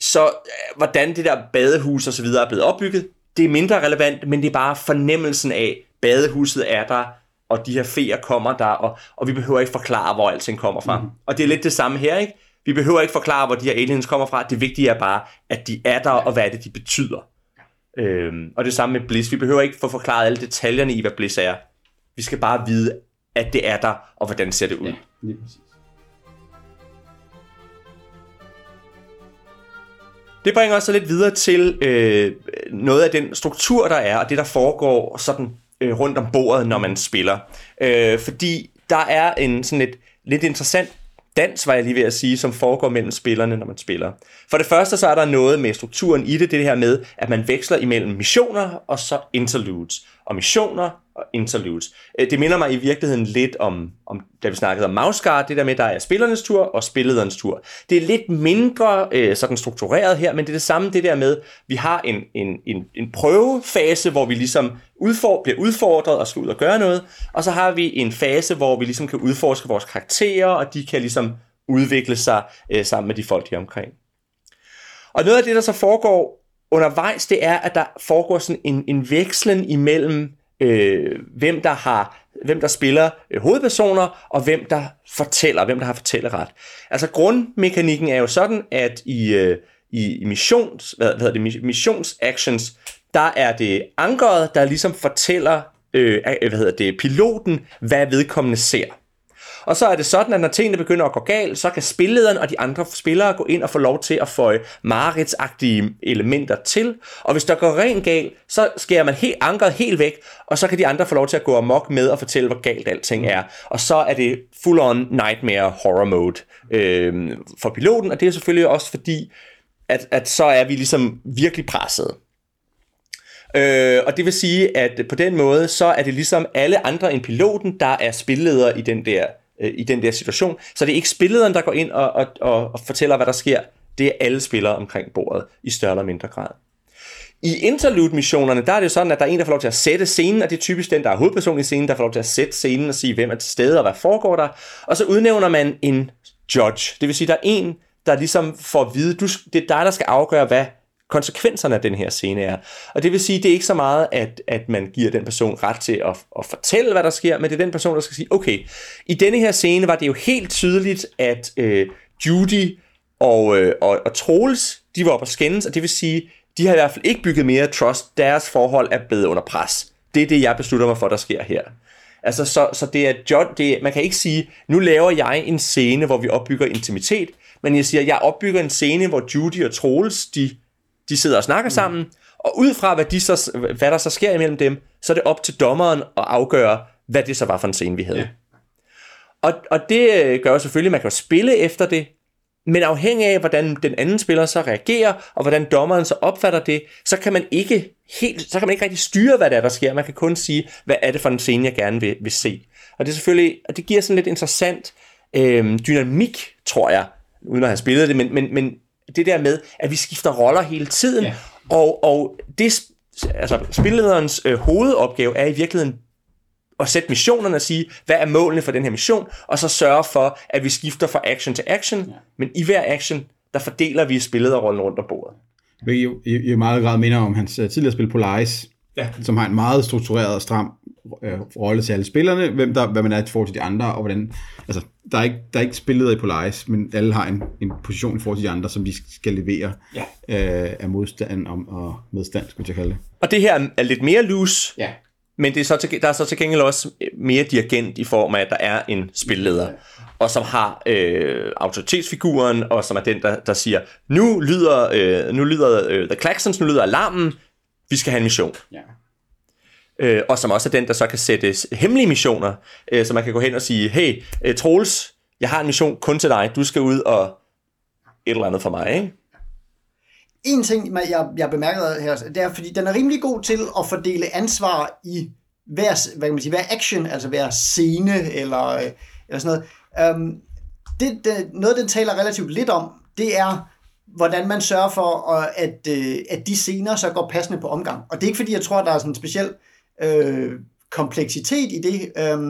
så øh, hvordan det der badehus og så videre er blevet opbygget, det er mindre relevant, men det er bare fornemmelsen af, badehuset er der, og de her feer kommer der, og, og vi behøver ikke forklare, hvor alting kommer fra. Mm-hmm. Og det er lidt det samme her, ikke? Vi behøver ikke forklare, hvor de her aliens kommer fra. Det vigtige er bare, at de er der, og hvad det, de betyder. Øhm, og det samme med Bliss. Vi behøver ikke få forklaret alle detaljerne i, hvad Bliss er. Vi skal bare vide, at det er der, og hvordan ser det ud. Ja, lige præcis. Det bringer os så lidt videre til øh, noget af den struktur, der er, og det, der foregår sådan øh, rundt om bordet, når man spiller. Øh, fordi der er en sådan et lidt interessant dans, var jeg lige ved at sige, som foregår mellem spillerne, når man spiller. For det første, så er der noget med strukturen i det, det her med, at man veksler imellem missioner og så interludes. Og missioner og interludes. Det minder mig i virkeligheden lidt om, om da vi snakkede om Mouse Guard, det der med, der er spillernes tur og spillederens tur. Det er lidt mindre øh, sådan struktureret her, men det er det samme det der med, vi har en, en, en, en prøvefase, hvor vi ligesom udfor, bliver udfordret og skal ud og gøre noget, og så har vi en fase, hvor vi ligesom kan udforske vores karakterer, og de kan ligesom udvikle sig øh, sammen med de folk, de er omkring. Og noget af det, der så foregår undervejs, det er, at der foregår sådan en, en vekslen imellem, øh, hvem, der har, hvem der spiller øh, hovedpersoner, og hvem der fortæller, hvem der har fortælleret. Altså grundmekanikken er jo sådan, at i, øh, i missions, hvad, hvad hedder det, missions actions, der er det ankeret, der ligesom fortæller øh, hvad hedder det, piloten, hvad vedkommende ser. Og så er det sådan, at når tingene begynder at gå galt, så kan spillederen og de andre spillere gå ind og få lov til at føje mareridtsagtige elementer til. Og hvis der går rent galt, så skærer man helt ankeret helt væk, og så kan de andre få lov til at gå amok med og fortælle, hvor galt alting er. Og så er det full-on nightmare horror mode øh, for piloten, og det er selvfølgelig også fordi, at, at så er vi ligesom virkelig presset. Øh, og det vil sige, at på den måde, så er det ligesom alle andre end piloten, der er spilleder i den der i den der situation, så det er ikke spillederen, der går ind og, og, og, og fortæller, hvad der sker. Det er alle spillere omkring bordet, i større eller mindre grad. I interlude-missionerne, der er det jo sådan, at der er en, der får lov til at sætte scenen, og det er typisk den, der er hovedpersonen i scenen, der får lov til at sætte scenen og sige, hvem er til stede og hvad foregår der. Og så udnævner man en judge. Det vil sige, der er en, der ligesom får at vide, du, det er dig, der skal afgøre, hvad konsekvenserne af den her scene er. Og det vil sige, det er ikke så meget, at, at man giver den person ret til at, at fortælle, hvad der sker, men det er den person, der skal sige, okay, i denne her scene var det jo helt tydeligt, at øh, Judy og, øh, og, og Troels, de var oppe at skændes, og det vil sige, de har i hvert fald ikke bygget mere trust, deres forhold er blevet under pres. Det er det, jeg beslutter mig for, der sker her. Altså, så, så det er, John, det er, man kan ikke sige, nu laver jeg en scene, hvor vi opbygger intimitet, men jeg siger, jeg opbygger en scene, hvor Judy og Troels, de, de sidder og snakker mm. sammen, og ud fra, hvad, de så, hvad der så sker imellem dem, så er det op til dommeren at afgøre, hvad det så var for en scene, vi havde. Yeah. Og, og det gør jo selvfølgelig, man kan spille efter det, men afhængig af, hvordan den anden spiller så reagerer, og hvordan dommeren så opfatter det, så kan man ikke helt, så kan man ikke rigtig styre, hvad der er, der sker. Man kan kun sige, hvad er det for en scene, jeg gerne vil, vil se. Og det er selvfølgelig, og det giver sådan lidt interessant øh, dynamik, tror jeg, uden at have spillet det, men, men, men det der med, at vi skifter roller hele tiden, ja. og, og det, altså spillederens øh, hovedopgave er i virkeligheden og sætte missionerne og sige, hvad er målene for den her mission, og så sørge for, at vi skifter fra action til action, ja. Men i hver action, der fordeler vi spillet og rollen rundt om bordet. Hvilket i, i, i meget grad minder om hans uh, tidligere spil Polaris, ja. Som har en meget struktureret og stram øh, rolle til alle spillerne, hvem der, hvad man er i forhold til de andre, og hvordan, altså, der er ikke, der er ikke spilleder i Polaris, men alle har en, en position i forhold til de andre, som de skal levere ja. øh, af modstand og, og medstand, skulle jeg kalde det. Og det her er lidt mere loose, ja. Men det er så til, der er så til gengæld også mere dirigent i form af, at der er en spilleder, og som har øh, autoritetsfiguren, og som er den, der, der siger, nu lyder, øh, nu lyder øh, the klaxons, nu lyder alarmen, vi skal have en mission. Ja. Øh, og som også er den, der så kan sætte hemmelige missioner, øh, så man kan gå hen og sige, hey, Troels, jeg har en mission kun til dig, du skal ud og et eller andet for mig, ikke? En ting, jeg, jeg bemærkede her, det er, fordi den er rimelig god til at fordele ansvar i hver, hvad kan man sige, hver action, altså hver scene eller, eller sådan noget. Um, det, det, noget, den taler relativt lidt om, det er, hvordan man sørger for, at, at de scener så går passende på omgang. Og det er ikke, fordi jeg tror, der er sådan en speciel øh, kompleksitet i det øh,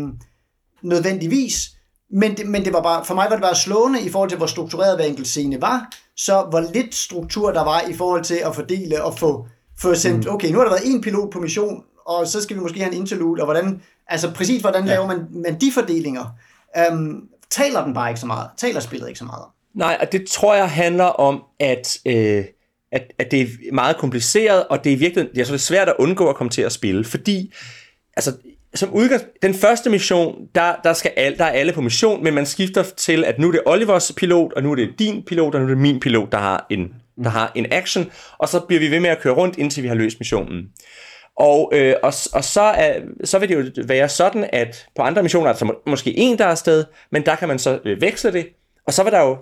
nødvendigvis, men det, men det var bare, for mig var det bare slående i forhold til, hvor struktureret hver enkelt scene var, så hvor lidt struktur der var i forhold til at fordele og få, få sendt, okay, nu har der været en pilot på mission, og så skal vi måske have en interlude, og hvordan, altså præcis hvordan ja. Laver man, man de fordelinger? Øhm, taler den bare ikke så meget? Taler spillet ikke så meget? Nej, og det tror jeg handler om, at, øh, at, at det er meget kompliceret, og det er virkelig, jeg synes, det er svært at undgå at komme til at spille, fordi, altså, som udgang, den første mission, der, der, skal al, der er alle på mission, men man skifter til, at nu er det Olivers pilot, og nu er det din pilot, og nu er det min pilot, der har en, der har en action, og så bliver vi ved med at køre rundt, indtil vi har løst missionen. Og, øh, og, og så, er, så vil det jo være sådan, at på andre missioner er der må, måske en, der er afsted, men der kan man så øh, veksle det, og så vil der jo,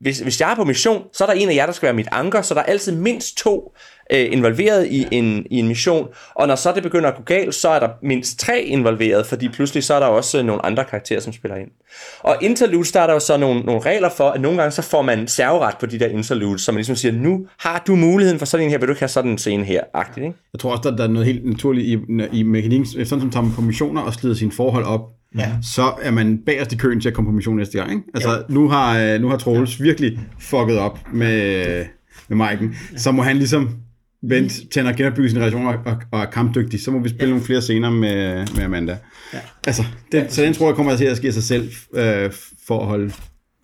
hvis, hvis jeg er på mission, så er der en af jer, der skal være mit anker, så der er altid mindst to øh, involveret i en, i en mission, og når så det begynder at gå galt, så er der mindst tre involveret, fordi pludselig så er der også nogle andre karakterer, som spiller ind. Og interludes, der er der jo så nogle, nogle regler for, at nogle gange så får man serveret på de der interludes, så man ligesom siger, nu har du muligheden for sådan en her, vil du ikke have sådan en scene her, agtigt, ikke? Jeg tror også, der er noget helt naturligt i, i mekanikken, sådan som tager man på missioner og slider sine forhold op, ja. Så er man bagerst i køen til at komme på mission næste gang, ikke? Altså, ja. nu har, nu har Troels ja. virkelig fucket op med, med Maiken, ja. Så må han ligesom vente til at genopbygge sin relation og, og, og er kampdygtig, så må vi spille ja. nogle flere scener med, med Amanda. Ja. Altså, den, så den tror jeg kommer til at ske sig selv øh, for at holde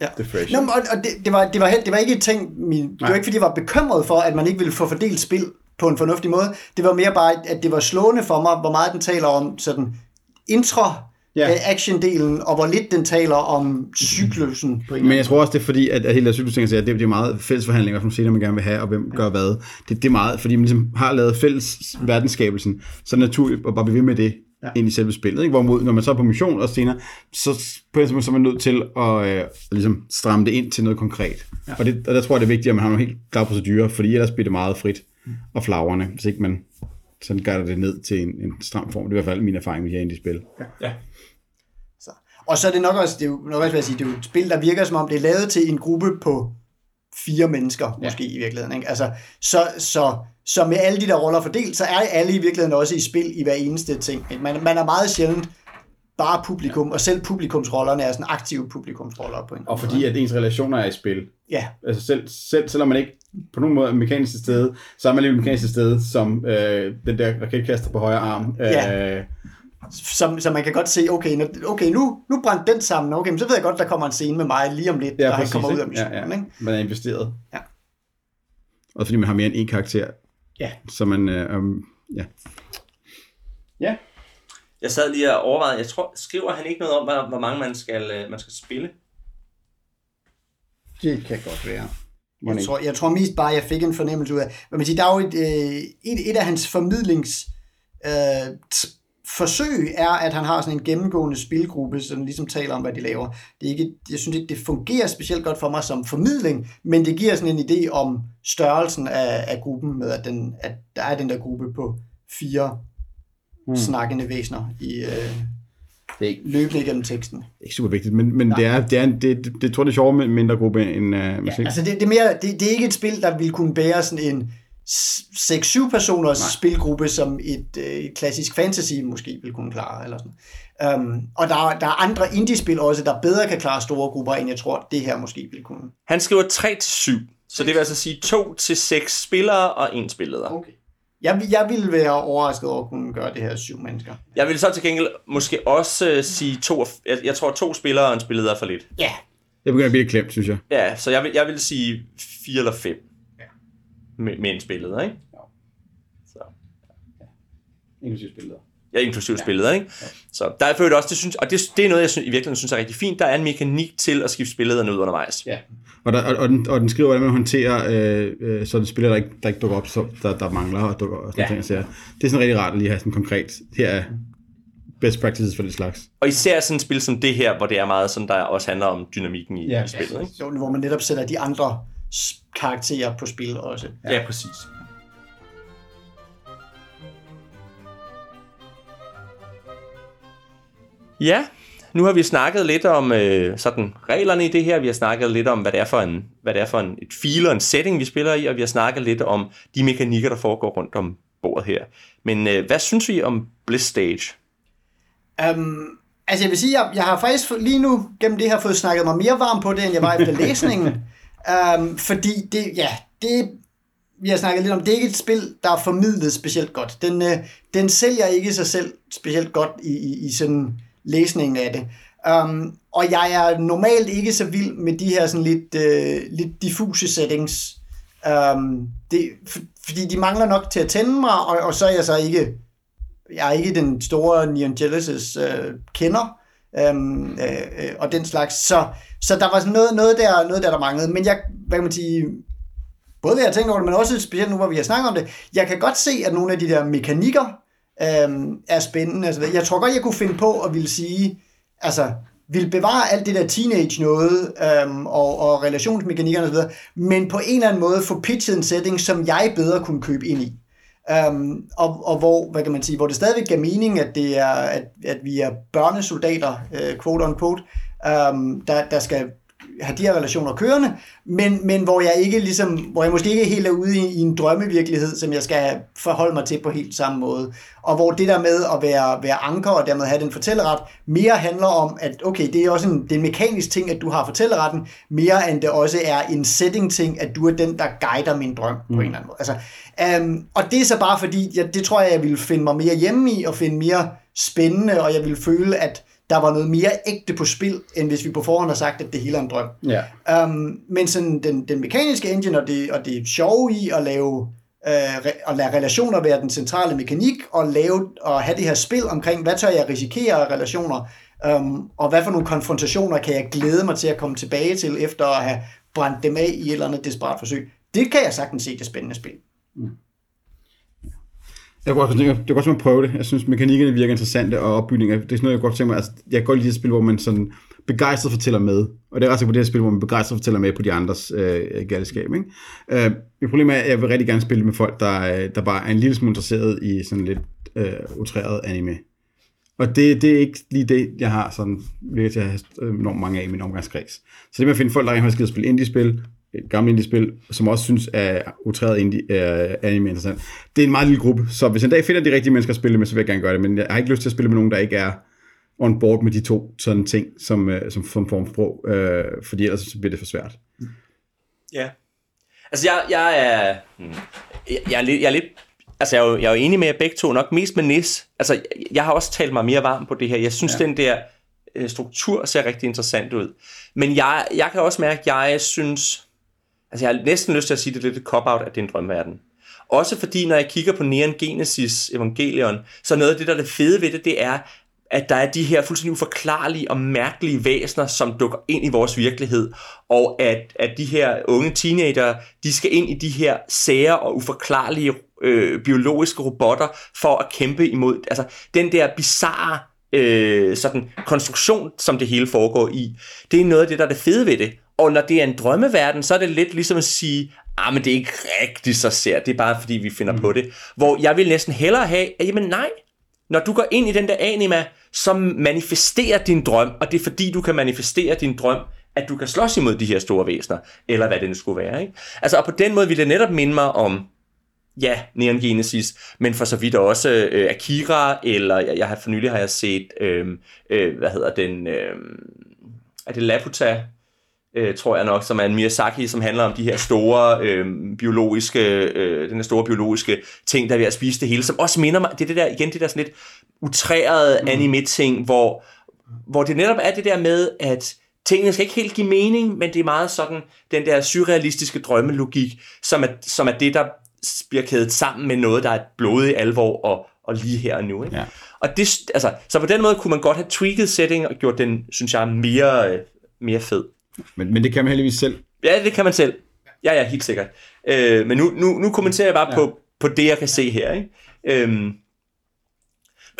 ja. det fresh. Nå, og det, det, var, det, var, det var ikke et ting, min, det var ikke fordi jeg var bekymret for, at man ikke ville få fordelt spil på en fornuftig måde. Det var mere bare, at det var slående for mig, hvor meget den taler om sådan intro Yeah. action-delen, og hvor lidt den taler om cyklusen. Men jeg tror også, det er fordi, at, at hele der cyklus-ting, at det er meget fællesforhandlinger, som scener man gerne vil have, og hvem gør hvad. Det, det er meget, fordi man ligesom har lavet fælles verdensskabelsen, så er det naturligt at bare blive ved med det ja. ind i selve spillet. Ikke? Hvorimod, når man så er på mission og scener, så, så er man nødt til at øh, ligesom stramme det ind til noget konkret. Ja. Og, det, og der tror jeg, det er vigtigt, at man har nogle helt klare procedurer, fordi ellers bliver det meget frit og flagrende, hvis ikke man sådan gør det ned til en, en stram form. Det er i hvert fald min erfaring med herinde i spil. Ja. Ja. Og så er det nok også, det er jo, nok også, vil jeg sige, det er jo et spil, der virker som om, det er lavet til en gruppe på fire mennesker, måske ja. i virkeligheden. Ikke? Altså, så, så, så med alle de der roller fordelt, så er alle i virkeligheden også i spil i hver eneste ting. Man, man er meget sjældent bare publikum, og selv publikumsrollerne er sådan aktive publikumsroller på en. Og fordi at ens relationer er i spil. Ja. Altså selv, selv selvom man ikke på nogen måde er mekanisk til stede, så er man lige mekanisk til stede, som øh, den der raketkaster på højre arm. Øh, ja. Som, som man kan godt se, okay, nu, okay nu, nu brændte den sammen, okay, men så ved jeg godt, der kommer en scene med mig lige om lidt, ja, der han kommer ud af missionen. Ja, ja. Ikke? Man er investeret. Ja. Og fordi man har mere end én karakter. Ja. Så man, øh, øh, ja. Ja. Jeg sad lige og overvejede, jeg tror, skriver han ikke noget om, hvor mange man skal, man skal spille? Det kan godt være. Jeg tror, jeg tror mest bare, jeg fik en fornemmelse ud af, men man siger, der er jo et, et, et af hans formidlings øh, forsøg er, at han har sådan en gennemgående spilgruppe, som ligesom taler om, hvad de laver. Det er ikke, jeg synes ikke, det fungerer specielt godt for mig som formidling, men det giver sådan en idé om størrelsen af, af gruppen, med at, den, at der er den der gruppe på fire Mm. snakkende væsener i øh, det er ikke, løbende igennem teksten. Det er ikke super vigtigt, men, men det er, det er en, det, det, det tror det er sjovere med en mindre gruppe end uh, ja, altså det, det, er mere, det, det er ikke et spil, der ville kunne bære sådan en seks syv personers Nej. spilgruppe, som et, et klassisk fantasy måske ville kunne klare. Eller sådan. Um, og der, der er andre indie-spil også, der bedre kan klare store grupper, end jeg tror, det her måske ville kunne. Han skriver tre til syv, så det vil altså sige to til seks spillere og en spilleder. Okay. Jeg, jeg ville være overrasket over at kunne gøre det her syv mennesker. Jeg ville så til gengæld måske også øh, sige to... Jeg, jeg tror, to spillere og en spilleder er for lidt. Ja. Yeah. Det begynder at blive klemt, synes jeg. Ja, så jeg vil, jeg vil sige fire eller fem. Ja. Med, med en spilleder, ikke? Ja. Så. Ja. Inklusiv spilleder. Ja, inklusiv ja. spilleder, ikke? Ja. Så der er følt også... Det synes, og det, det er noget, jeg synes, i virkeligheden synes er rigtig fint. Der er en mekanik til at skifte spillederne ud undervejs. Ja. Og, der, og, og, den, og den skriver, hvordan man håndterer øh, øh, sådan spillere, der ikke, der ikke dukker op, så der, der mangler og dukker og sådan ja. ting. Så det er sådan rigtig rart at lige have sådan konkret. Her er best practices for det slags. Og især sådan et spil som det her, hvor det er meget sådan, der også handler om dynamikken i, ja. i spillet. Ikke? Jo, hvor man netop sætter de andre karakterer på spil også. Ja, ja præcis. Ja. Nu har vi snakket lidt om øh, sådan reglerne i det her, vi har snakket lidt om, hvad det er for, en, hvad det er for en, et feel og en setting, vi spiller i, og vi har snakket lidt om de mekanikker, der foregår rundt om bordet her. Men øh, hvad synes vi om Bliss Stage? Um, altså jeg vil sige, jeg, jeg har faktisk lige nu gennem det her fået snakket mig mere varm på det, end jeg var efter læsningen. um, fordi det, ja, det vi har snakket lidt om, det er ikke et spil, der er formidlet specielt godt. Den, øh, den sælger ikke sig selv specielt godt i, i, i sådan... læsningen af det. Um, og jeg er normalt ikke så vild med de her sådan lidt, øh, lidt diffuse settings. Um, det, for, fordi de mangler nok til at tænde mig, og, og så er jeg så ikke, jeg er ikke den store Neon Genesis øh, kender, um, øh, øh, og den slags. Så, så der var sådan noget, noget, der, noget der, der manglede. Men jeg, hvad kan man sige, både det jeg tænkte over det, men også specielt nu, hvor vi har snakket om det, jeg kan godt se, at nogle af de der mekanikker, Øhm, er spændende. Altså, jeg tror godt, jeg kunne finde på at ville sige, altså, ville bevare alt det der teenage noget, øhm, og, og relationsmekanikkerne og så videre, men på en eller anden måde få pitchet en setting, som jeg bedre kunne købe ind i. Øhm, og, og hvor, hvad kan man sige, hvor det stadigvæk giver mening, at, det er, at, at vi er børnesoldater, øh, quote on quote, øhm, der, der skal have de her relationer kørende, men, men hvor jeg ikke ligesom, hvor jeg måske ikke helt er ude i, i en drømmevirkelighed, som jeg skal forholde mig til på helt samme måde. Og hvor det der med at være, være anker og dermed have den fortælleret, mere handler om, at okay, det er også en, det er en mekanisk ting, at du har fortælleretten, mere end det også er en setting-ting, at du er den, der guider min drøm mm. på en eller anden måde. Altså, øhm, og det er så bare fordi, jeg, det tror jeg, jeg ville finde mig mere hjemme i, og finde mere spændende, og jeg ville føle, at der var noget mere ægte på spil, end hvis vi på forhånd har sagt, at det hele er en drøm. Yeah. Um, men sådan den, den mekaniske engine, og det, og det sjove i at lave, øh, re, at lade relationer være den centrale mekanik, og, lave, og have det her spil omkring, hvad tør jeg risikere af relationer, um, og hvad for nogle konfrontationer kan jeg glæde mig til at komme tilbage til, efter at have brændt dem af i et eller andet desperat forsøg. Det kan jeg sagtens se, det spændende spil. Mm. Jeg kunne også, jeg, det er godt som at prøve det. Jeg synes, mekanikkerne virker interessante, og opbygninger, det er sådan noget, jeg godt tænker mig. Altså, jeg kan godt lide et spil, hvor man sådan begejstret fortæller med. Og det er ret sikkert på det her spil, hvor man begejstret fortæller med på de andres øh, galskab. Ikke? Øh, mit problem er, at jeg vil rigtig gerne spille med folk, der, der bare er en lille smule interesseret i sådan lidt øh, utræret anime. Og det, det er ikke lige det, jeg har sådan virkelig til at have enormt mange af i min omgangskreds. Så det med at finde folk, der rent har skidt at spille indie-spil, gamle indie-spil, som også synes, at utræret indie er anime interessant. Det er en meget lille gruppe, så hvis en dag finder de rigtige mennesker at spille med, så vil jeg gerne gøre det, men jeg har ikke lyst til at spille med nogen, der ikke er on board med de to sådan ting, som, som, som form for sprog, øh, fordi ellers så bliver det for svært. Ja. Altså, jeg, jeg er... Jeg, jeg, er lidt, jeg er lidt... Altså, jeg er, jo, jeg er jo enig med jer begge to, nok mest med Nis. Altså, jeg, jeg har også talt mig mere varm på det her. Jeg synes, ja. den der øh, struktur ser rigtig interessant ud. Men jeg, jeg kan også mærke, at jeg synes... Altså, jeg har næsten lyst til at sige, det er lidt et cop-out, at det er en drømverden. Også fordi, når jeg kigger på Neon Genesis Evangelion, så noget af det, der er det fede ved det, det er, at der er de her fuldstændig uforklarlige og mærkelige væsener, som dukker ind i vores virkelighed, og at, at de her unge teenager, de skal ind i de her sære og uforklarlige øh, biologiske robotter for at kæmpe imod. Altså, den der bizarre øh, sådan, konstruktion, som det hele foregår i, det er noget af det, der er det fede ved det. Og når det er en drømmeverden, så er det lidt ligesom at sige, ah, men det er ikke rigtig så sært, det er bare fordi, vi finder mm. på det. Hvor jeg vil næsten hellere have, at jamen nej, når du går ind i den der anima, så manifesterer din drøm, og det er fordi, du kan manifestere din drøm, at du kan slås imod de her store væsener, eller hvad det nu skulle være. Ikke? Altså, og på den måde ville det netop minde mig om, ja, Neon Genesis, men for så vidt også øh, Akira, eller jeg, jeg har for nylig har jeg set, øh, øh, hvad hedder den, øh, er det Laputa? Øh, tror jeg nok, som er en Miyazaki, som handler om de her store øh, biologiske, øh, den her store biologiske ting, der er ved at spise det hele, som også minder mig, det er det der, igen, det der sådan lidt utrærede mm. anime-ting, hvor, hvor det netop er det der med, at tingene skal ikke helt give mening, men det er meget sådan, den der surrealistiske drømmelogik, som er, som er det, der bliver kædet sammen med noget, der er et blodigt alvor og, og lige her og nu, ikke? Ja. Og det, altså, så på den måde kunne man godt have tweaked setting og gjort den, synes jeg, mere, øh, mere fed. Men, men det kan man heldigvis selv. Ja, det kan man selv. Ja, ja, helt sikkert. Øh, men nu, nu, nu kommenterer jeg bare ja. på, på det, jeg kan se her. Ikke? Øhm,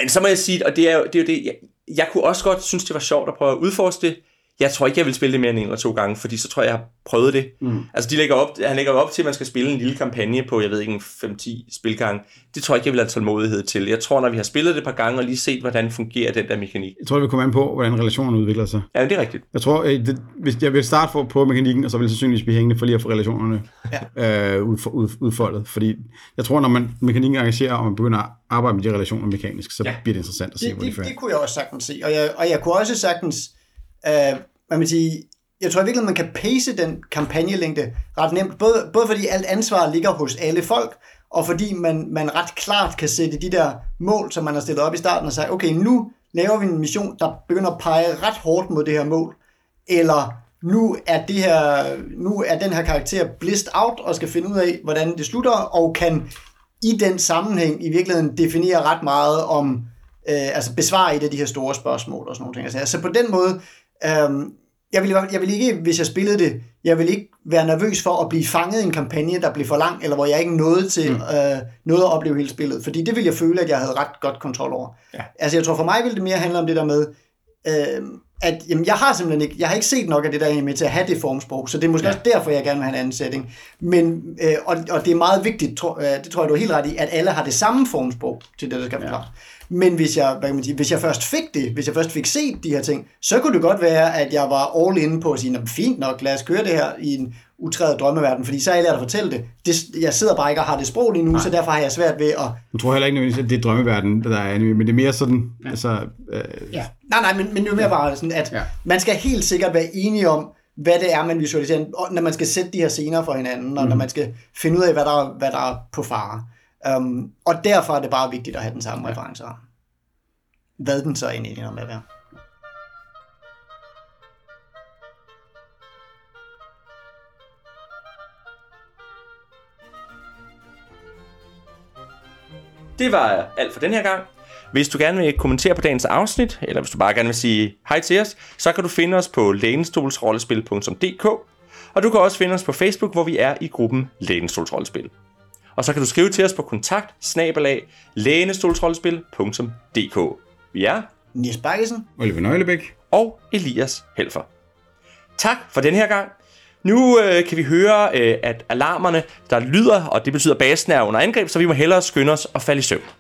men så må jeg sige, og det er jo det, er jo det jeg, jeg kunne også godt synes, det var sjovt at prøve at udforske det. Jeg tror ikke, jeg vil spille det mere end en eller to gange, fordi så tror jeg, jeg har prøvet det. Mm. Altså, de lægger op, han lægger op til, at man skal spille en lille kampagne på, jeg ved ikke, fem til ti spilgange. Det tror jeg ikke, jeg vil have tålmodighed til. Jeg tror, når vi har spillet det et par gange og lige set, hvordan fungerer den der mekanik. Jeg tror, det vil komme an på, hvordan relationerne udvikler sig. Ja, det er rigtigt. Jeg tror, det, hvis jeg vil starte for, på mekanikken, og så vil jeg sandsynligvis blive hængende for lige at få relationerne ja. øh, ud, ud, udfoldet. Fordi jeg tror, når man mekanikken engagerer, og man begynder at arbejde med de relationer mekanisk, så ja. bliver det interessant at se, det, hvor det fører. Det kunne jeg også sagtens se, og jeg, og jeg kunne også sagtens Uh, man vil sige, jeg tror virkelig, man kan pace den kampagnelængde ret nemt, både, både fordi alt ansvar ligger hos alle folk, og fordi man, man ret klart kan sætte de der mål, som man har stillet op i starten og sige, okay, nu laver vi en mission, der begynder at pege ret hårdt mod det her mål, eller nu er, det her, nu er den her karakter blissed out og skal finde ud af, hvordan det slutter, og kan i den sammenhæng i virkeligheden definere ret meget om, uh, altså besvare et af de her store spørgsmål og sådan nogle ting. Altså, så på den måde Um, jeg, ville, jeg ville ikke, hvis jeg spillede det, jeg ville ikke være nervøs for at blive fanget i en kampagne, der blev for lang, eller hvor jeg ikke nåede til mm. øh, nåede at opleve hele spillet, fordi det ville jeg føle, at jeg havde ret godt kontrol over. Ja. Altså jeg tror for mig ville det mere handle om det der med, øh, at jamen, jeg har simpelthen ikke, jeg har ikke set nok af det der med til at have det formsprog, så det er måske ja. også derfor, jeg gerne vil have en anden setting. Men, øh, og, og det er meget vigtigt, tro, øh, det tror jeg, du er helt ret i, at alle har det samme formsprog til det, der skal forklare. Ja. Men hvis jeg, hvad kan man sige, hvis jeg først fik det, hvis jeg først fik set de her ting, så kunne det godt være, at jeg var all in på at sige, fint nok, lad os køre det her i en utrædet drømmeverden, fordi så er jeg lært at fortælle det. det. Jeg sidder bare ikke og har det sprog lige nu, nej. Så derfor har jeg svært ved at... Jeg tror heller ikke nødvendigvis, at det er drømmeverden, der er anime, men det er mere sådan... Ja. Altså, øh... ja. Nej, nej, men, men jo mere ja. bare sådan, at ja. man skal helt sikkert være enige om, hvad det er, man visualiserer, når man skal sætte de her scener for hinanden, mm. og når man skal finde ud af, hvad der, hvad der er på fare. Um, og derfor er det bare vigtigt at have den samme reference. Hvad den så egentlig ender med at være. Det var alt for den her gang. Hvis du gerne vil kommentere på dagens afsnit, eller hvis du bare gerne vil sige hej til os, så kan du finde os på lænestolsrollespil punktum d k, og du kan også finde os på Facebook, hvor vi er i gruppen Lænestolsrollespil. Og så kan du skrive til os på kontakt snabel-a lænestolsrollespil punktum d k. Vi er Niels Baggesen, Ole Nyholtbæk og Elias Helfer. Tak for den her gang. Nu øh, kan vi høre, øh, at alarmerne der lyder, og det betyder, at basen er under angreb, så vi må hellere skynde os og falde i søvn.